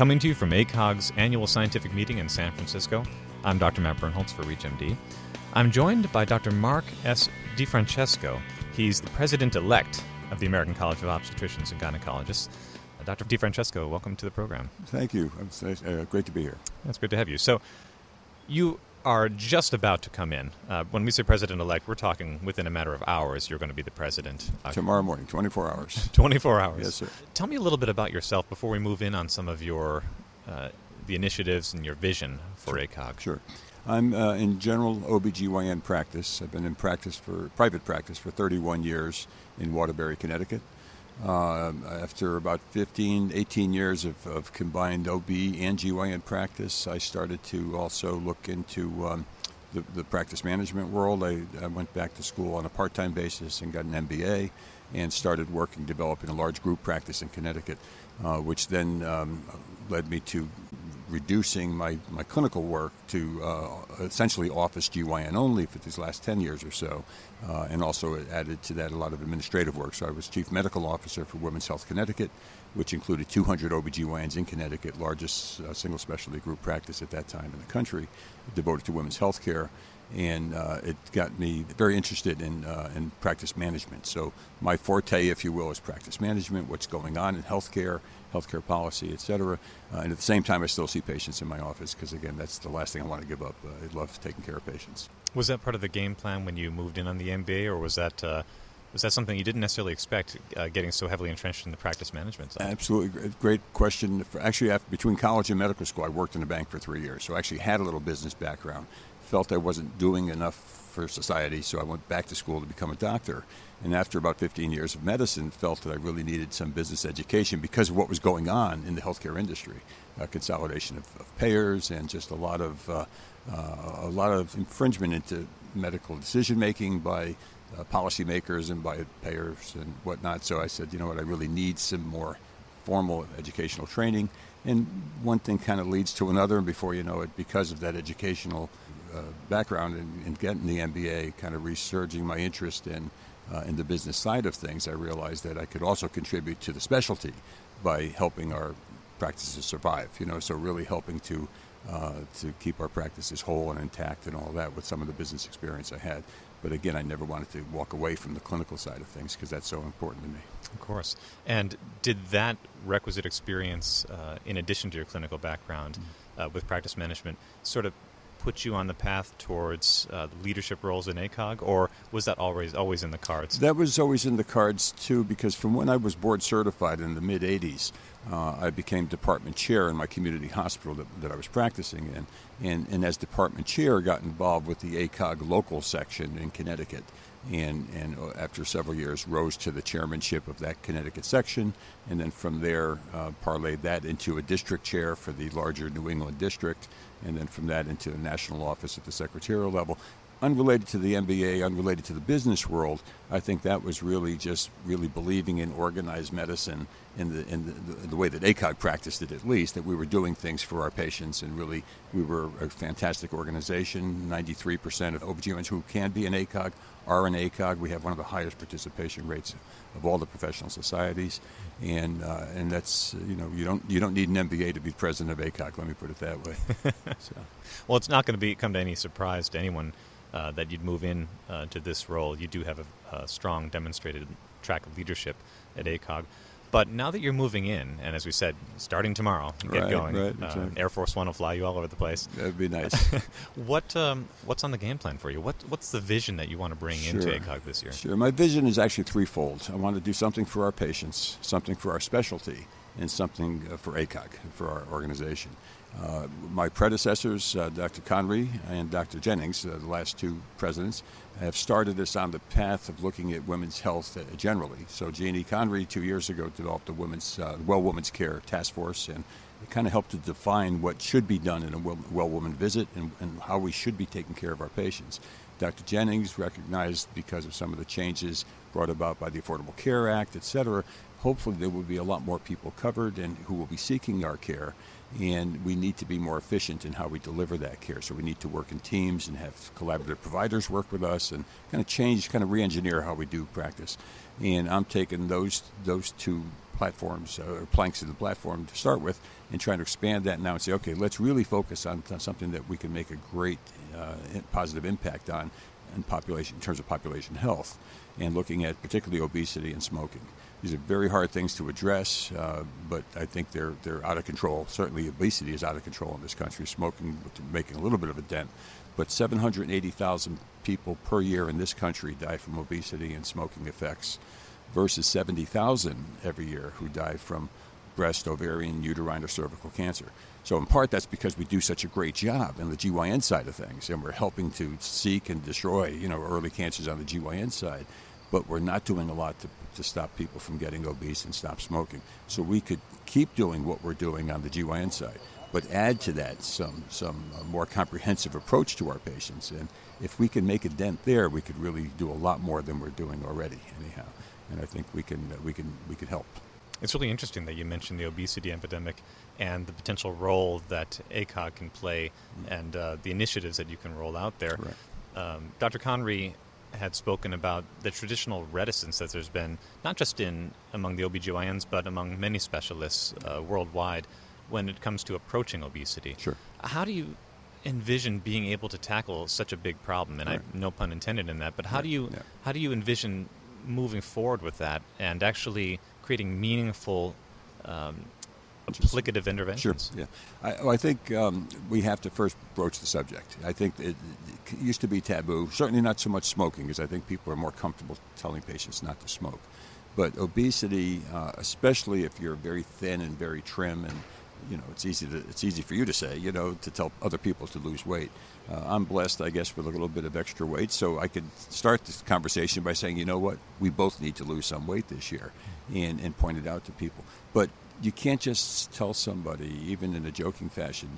Coming to you from ACOG's annual scientific meeting in San Francisco, I'm Dr. Matt Bernholtz for ReachMD. I'm joined by Dr. Mark S. DeFrancesco. He's the president-elect of the American College of Obstetricians and Gynecologists. Dr. DeFrancesco, welcome to the program. Thank you. It's great to be here. It's great to have you. So you are just about to come in. When we say president-elect, we're talking within a matter of hours you're going to be the president. Tomorrow morning, 24 hours. 24 hours. Yes, sir. Tell me a little bit about yourself before we move in on some of your the initiatives and your vision for ACOG. Sure. I'm in general OBGYN practice. I've been in private practice for 31 years in Waterbury, Connecticut. After about 18 years of combined OB and GYN practice, I started to also look into the practice management world. I went back to school on a part-time basis and got an MBA and started working, developing a large group practice in Connecticut, which then led me to reducing my clinical work to essentially office GYN only for these last 10 years or so, and also added to that a lot of administrative work. So I was chief medical officer for Women's Health Connecticut, which included 200 OBGYNs in Connecticut, largest single specialty group practice at that time in the country, devoted to women's health care. And it got me very interested in practice management. So my forte, if you will, is practice management, what's going on in healthcare policy, et cetera. And at the same time, I still see patients in my office because, again, that's the last thing I want to give up. I love taking care of patients. Was that part of the game plan when you moved in on the MBA, or was that something you didn't necessarily expect, getting so heavily entrenched in the practice management side? Absolutely. Great question. Actually, between college and medical school, I worked in a bank for 3 years, so I actually had a little business background. Felt I wasn't doing enough for society, so I went back to school to become a doctor. And after about 15 years of medicine, felt that I really needed some business education because of what was going on in the healthcare industry, consolidation of payers, and just a lot of infringement into medical decision making by policymakers and by payers and whatnot. So I said, you know what, I really need some more formal educational training. And one thing kind of leads to another, and before you know it, because of that educational background and getting the MBA, kind of resurging my interest in the business side of things, I realized that I could also contribute to the specialty by helping our practices survive. You know, so really helping to keep our practices whole and intact and all that with some of the business experience I had. But again, I never wanted to walk away from the clinical side of things because that's so important to me. Of course. And did that requisite experience, in addition to your clinical background with practice management, sort of put you on the path towards leadership roles in ACOG, or was that always in the cards? That was always in the cards, too, because from when I was board certified in the mid-'80s, I became department chair in my community hospital that I was practicing in, and as department chair, got involved with the ACOG local section in Connecticut, and after several years, rose to the chairmanship of that Connecticut section, and then from there, parlayed that into a district chair for the larger New England district, and then from that into the national office at the secretarial level. Unrelated to the MBA, unrelated to the business world, I think that was really just really believing in organized medicine in the way that ACOG practiced it, at least, that we were doing things for our patients, and really we were a fantastic organization. 93% of OBGYNs who can be in ACOG are in ACOG. We have one of the highest participation rates of all the professional societies, and that's, you know, you don't need an MBA to be president of ACOG. Let me put it that way. So. Well, it's not going to come to any surprise to anyone that you'd move in to this role. You do have a strong demonstrated track of leadership at ACOG. But now that you're moving in, and as we said, starting tomorrow, get going. Right, exactly. Air Force One will fly you all over the place. That'd be nice. What's on the game plan for you? What's the vision that you want to bring into ACOG this year? Sure. My vision is actually threefold. I want to do something for our patients, something for our specialty, and something for ACOG, for our organization. My predecessors, Dr. Conry and Dr. Jennings, the last two presidents, have started us on the path of looking at women's health generally. So Jeanne Conry 2 years ago developed the Women's Care Task Force, and it kind of helped to define what should be done in a well woman visit and how we should be taking care of our patients. Dr. Jennings recognized, because of some of the changes brought about by the Affordable Care Act, et cetera, hopefully there will be a lot more people covered and who will be seeking our care, and we need to be more efficient in how we deliver that care. So we need to work in teams and have collaborative providers work with us and kind of change, kind of re-engineer how we do practice. And I'm taking those two platforms, or planks of the platform to start with, and trying to expand that now and say, okay, let's really focus on something that we can make a great positive impact on in population, in terms of population health, and looking at particularly obesity and smoking. These are very hard things to address, but I think they're out of control. Certainly obesity is out of control in this country, smoking making a little bit of a dent. But 780,000 people per year in this country die from obesity and smoking effects versus 70,000 every year who die from breast, ovarian, uterine, or cervical cancer. So in part, that's because we do such a great job in the GYN side of things, and we're helping to seek and destroy, early cancers on the GYN side, but we're not doing a lot to stop people from getting obese and stop smoking. So we could keep doing what we're doing on the GYN side, but add to that some more comprehensive approach to our patients. And if we can make a dent there, we could really do a lot more than we're doing already, anyhow. And I think we can help. It's really interesting that you mentioned the obesity epidemic and the potential role that ACOG can play and the initiatives that you can roll out there. Right. Dr. Conry had spoken about the traditional reticence that there's been, not just among the OBGYNs, but among many specialists worldwide when it comes to approaching obesity. Sure. How do you envision being able to tackle such a big problem? And right. No pun intended in that, but how, right. How do you envision moving forward with that and actually creating meaningful applicative interventions? Sure, yeah. I think we have to first broach the subject. I think it used to be taboo, certainly not so much smoking, because I think people are more comfortable telling patients not to smoke. But obesity, especially if you're very thin and very trim, and it's easy for you to say, to tell other people to lose weight. I'm blessed, I guess, with a little bit of extra weight, so I could start this conversation by saying, we both need to lose some weight this year, and point it out to people. But you can't just tell somebody, even in a joking fashion,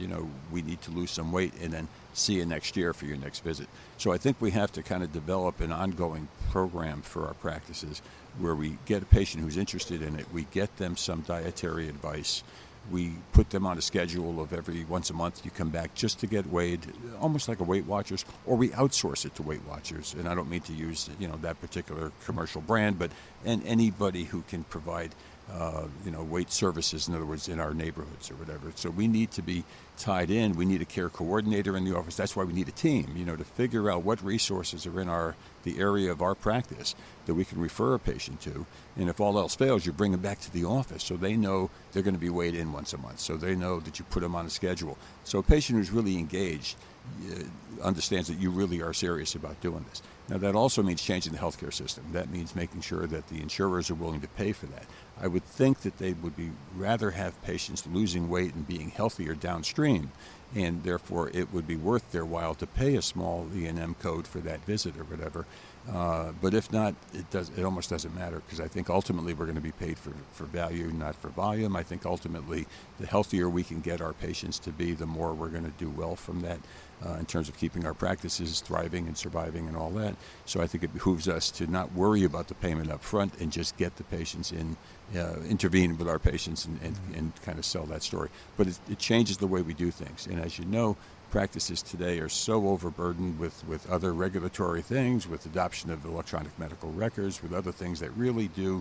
we need to lose some weight, and then see you next year for your next visit. So I think we have to kind of develop an ongoing program for our practices where we get a patient who's interested in it, we get them some dietary advice, we put them on a schedule of every once a month you come back just to get weighed, almost like a Weight Watchers, or we outsource it to Weight Watchers. And I don't mean to use that particular commercial brand, but and anybody who can provide weight services, in other words, in our neighborhoods or whatever. So we need to be tied in. We need a care coordinator in the office. That's why we need a team, to figure out what resources are in the area of our practice that we can refer a patient to. And if all else fails, you bring them back to the office so they know they're going to be weighed in once a month, so they know that you put them on a schedule. So a patient who's really engaged understands that you really are serious about doing this. Now, that also means changing the healthcare system. That means making sure that the insurers are willing to pay for that. I would think that they would rather have patients losing weight and being healthier downstream, and therefore it would be worth their while to pay a small E&M code for that visit or whatever. But if not, it almost doesn't matter, because I think ultimately we're going to be paid for value, not for volume. I think ultimately the healthier we can get our patients to be, the more we're going to do well from that in terms of keeping our practices thriving and surviving and all that. So I think it behooves us to not worry about the payment up front and just get the patients in, intervene with our patients and kind of sell that story. But it changes the way we do things. And as you know, practices today are so overburdened with other regulatory things, with adoption of electronic medical records, with other things that really do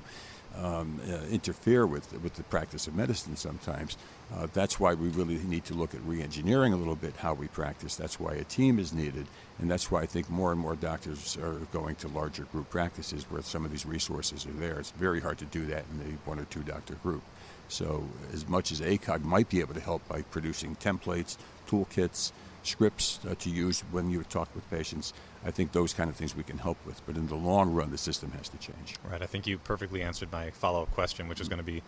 interfere with the practice of medicine sometimes. That's why we really need to look at re-engineering a little bit how we practice. That's why a team is needed, and that's why I think more and more doctors are going to larger group practices where some of these resources are there. It's very hard to do that in the one or two doctor group. So as much as ACOG might be able to help by producing templates, toolkits, scripts to use when you talk with patients, I think those kind of things we can help with. But in the long run, the system has to change. Right. I think you perfectly answered my follow-up question, which is going to be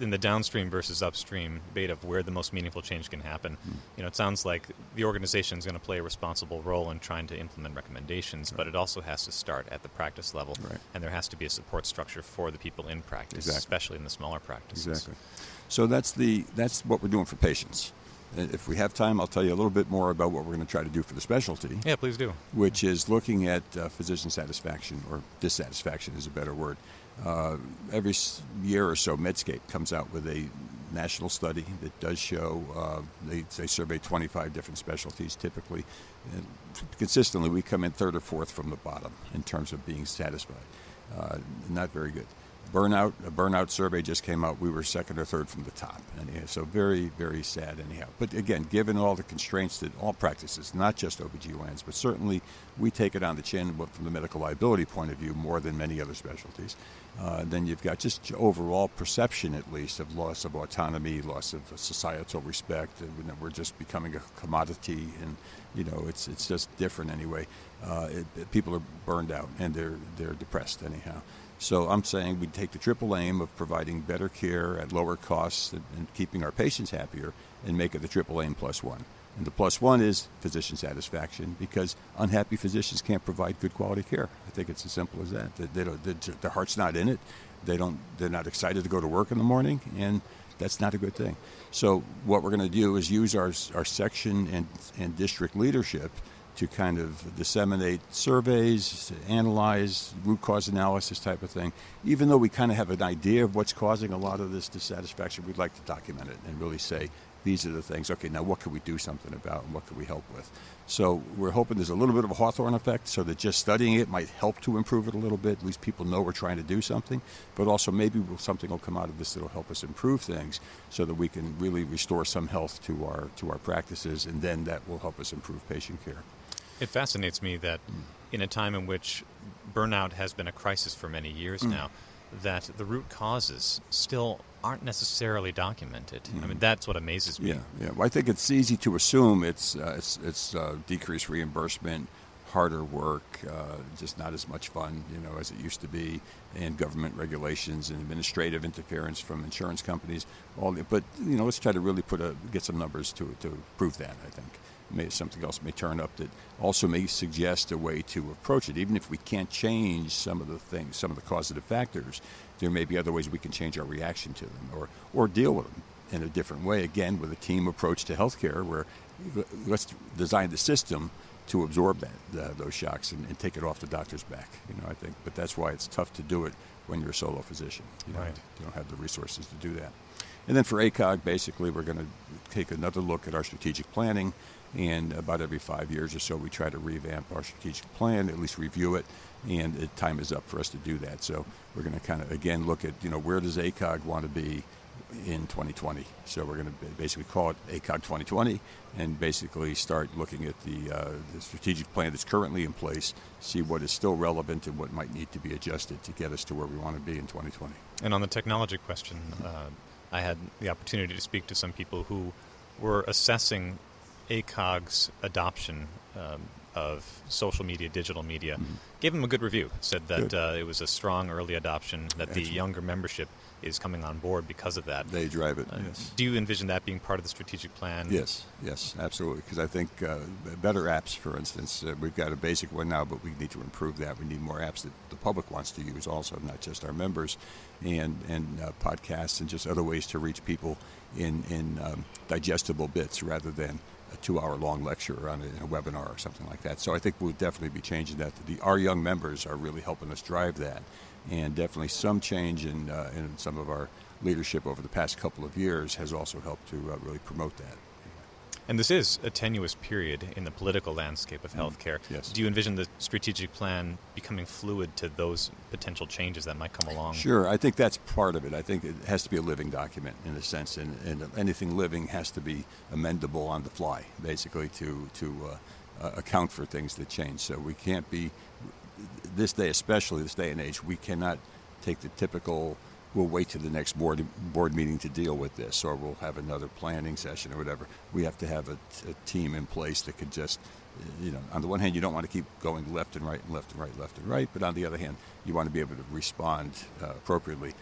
in the downstream versus upstream debate of where the most meaningful change can happen. Mm. It sounds like the organization is going to play a responsible role in trying to implement recommendations, right. But it also has to start at the practice level, right. And there has to be a support structure for the people in practice, exactly. Especially in the smaller practices. Exactly. So that's what we're doing for patients. If we have time, I'll tell you a little bit more about what we're going to try to do for the specialty. Yeah, please do. Which is looking at physician satisfaction, or dissatisfaction is a better word. Every year or so, Medscape comes out with a national study that does show, they survey 25 different specialties typically. And consistently, we come in third or fourth from the bottom in terms of being satisfied. Not very good. A burnout survey just came out. We were second or third from the top. Anyhow, so very, very sad anyhow. But again, given all the constraints that all practices, not just OBGYNs, but certainly we take it on the chin from the medical liability point of view more than many other specialties. Then you've got just overall perception, at least, of loss of autonomy, loss of societal respect, and we're just becoming a commodity, and you know, it's just different anyway. People are burned out and they're depressed anyhow. So I'm saying we take the triple aim of providing better care at lower costs and keeping our patients happier, and make it the triple aim plus one. And the plus one is physician satisfaction, because unhappy physicians can't provide good quality care. I think it's as simple as that. Their heart's not in it. They're not excited to go to work in the morning, and that's not a good thing. So what we're going to do is use our section and district leadership to kind of disseminate surveys, analyze, root cause analysis type of thing. Even though we kind of have an idea of what's causing a lot of this dissatisfaction, we'd like to document it and really say, these are the things, okay, now what can we do something about and what can we help with? So we're hoping there's a little bit of a Hawthorne effect, so that just studying it might help to improve it a little bit. At least people know we're trying to do something, but also maybe something will come out of this that will help us improve things so that we can really restore some health to our practices, and then that will help us improve patient care. It fascinates me that in a time in which burnout has been a crisis for many years now, that the root causes still aren't necessarily documented. I mean, that's what amazes me. Yeah. Well, I think it's easy to assume it's decreased reimbursement, harder work, just not as much fun, you know, as it used to be, and government regulations and administrative interference from insurance companies. But you know, let's try to really get some numbers to prove that. I think. Something else may turn up that also may suggest a way to approach it. Even if we can't change some of the things, some of the causative factors, there may be other ways we can change our reaction to them or deal with them in a different way, again, with a team approach to healthcare where let's design the system to absorb those shocks and take it off the doctor's back, you know, I think. But that's why it's tough to do it when you're a solo physician. You know, right. You don't have the resources to do that. And then for ACOG, basically, we're going to take another look at our strategic planning. And about every 5 years or so, we try to revamp our strategic plan, at least review it, and time is up for us to do that. So we're going to kind of, again, look at, you know, where does ACOG want to be in 2020? So we're going to basically call it ACOG 2020 and basically start looking at the strategic plan that's currently in place, see what is still relevant and what might need to be adjusted to get us to where we want to be in 2020. And on the technology question, I had the opportunity to speak to some people who were assessing ACOG's adoption of social media, digital media, gave them a good review, said that it was a strong early adoption, that the younger membership is coming on board because of that. They drive it, yes. Do you envision that being part of the strategic plan? Yes, absolutely, because I think better apps, for instance, we've got a basic one now, but we need to improve that. We need more apps that the public wants to use also, not just our members, and podcasts and just other ways to reach people in digestible bits rather than a 2-hour long lecture on a webinar or something like that. So I think we'll definitely be changing that. Our young members are really helping us drive that, and definitely some change in some of our leadership over the past couple of years has also helped to really promote that. And this is a tenuous period in the political landscape of healthcare. Yes. Do you envision the strategic plan becoming fluid to those potential changes that might come along? Sure. I think that's part of it. I think it has to be a living document in a sense, and anything living has to be amendable on the fly, basically, to account for things that change. So we can't be, this day and age, we cannot take the typical, we'll wait to the next board meeting to deal with this, or we'll have another planning session or whatever. We have to have a team in place that can just, you know, on the one hand, you don't want to keep going left and right and left and right, left and right. But on the other hand, you want to be able to respond appropriately.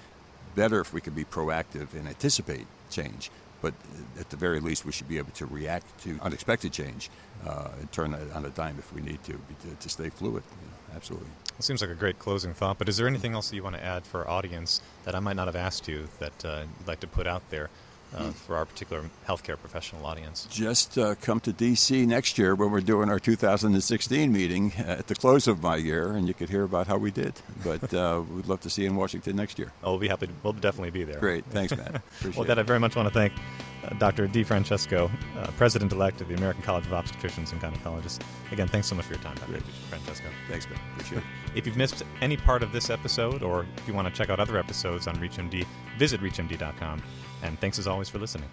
Better if we can be proactive and anticipate change. But at the very least, we should be able to react to unexpected change and turn on a dime if we need to stay fluid. You know, absolutely. It seems like a great closing thought, but is there anything else that you want to add for our audience that I might not have asked you that you'd like to put out there for our particular healthcare professional audience. Just come to D.C. next year when we're doing our 2016 meeting at the close of my year, and you could hear about how we did. But we'd love to see you in Washington next year. Oh, we'll be happy. We'll definitely be there. Great. Thanks, Matt. Well, that I very much want to thank Dr. DeFrancesco, President-elect of the American College of Obstetricians and Gynecologists. Again, thanks so much for your time, Dr. DeFrancesco. Thanks, Matt. Appreciate it. If you've missed any part of this episode, or if you want to check out other episodes on ReachMD, visit ReachMD.com. And thanks as always for listening.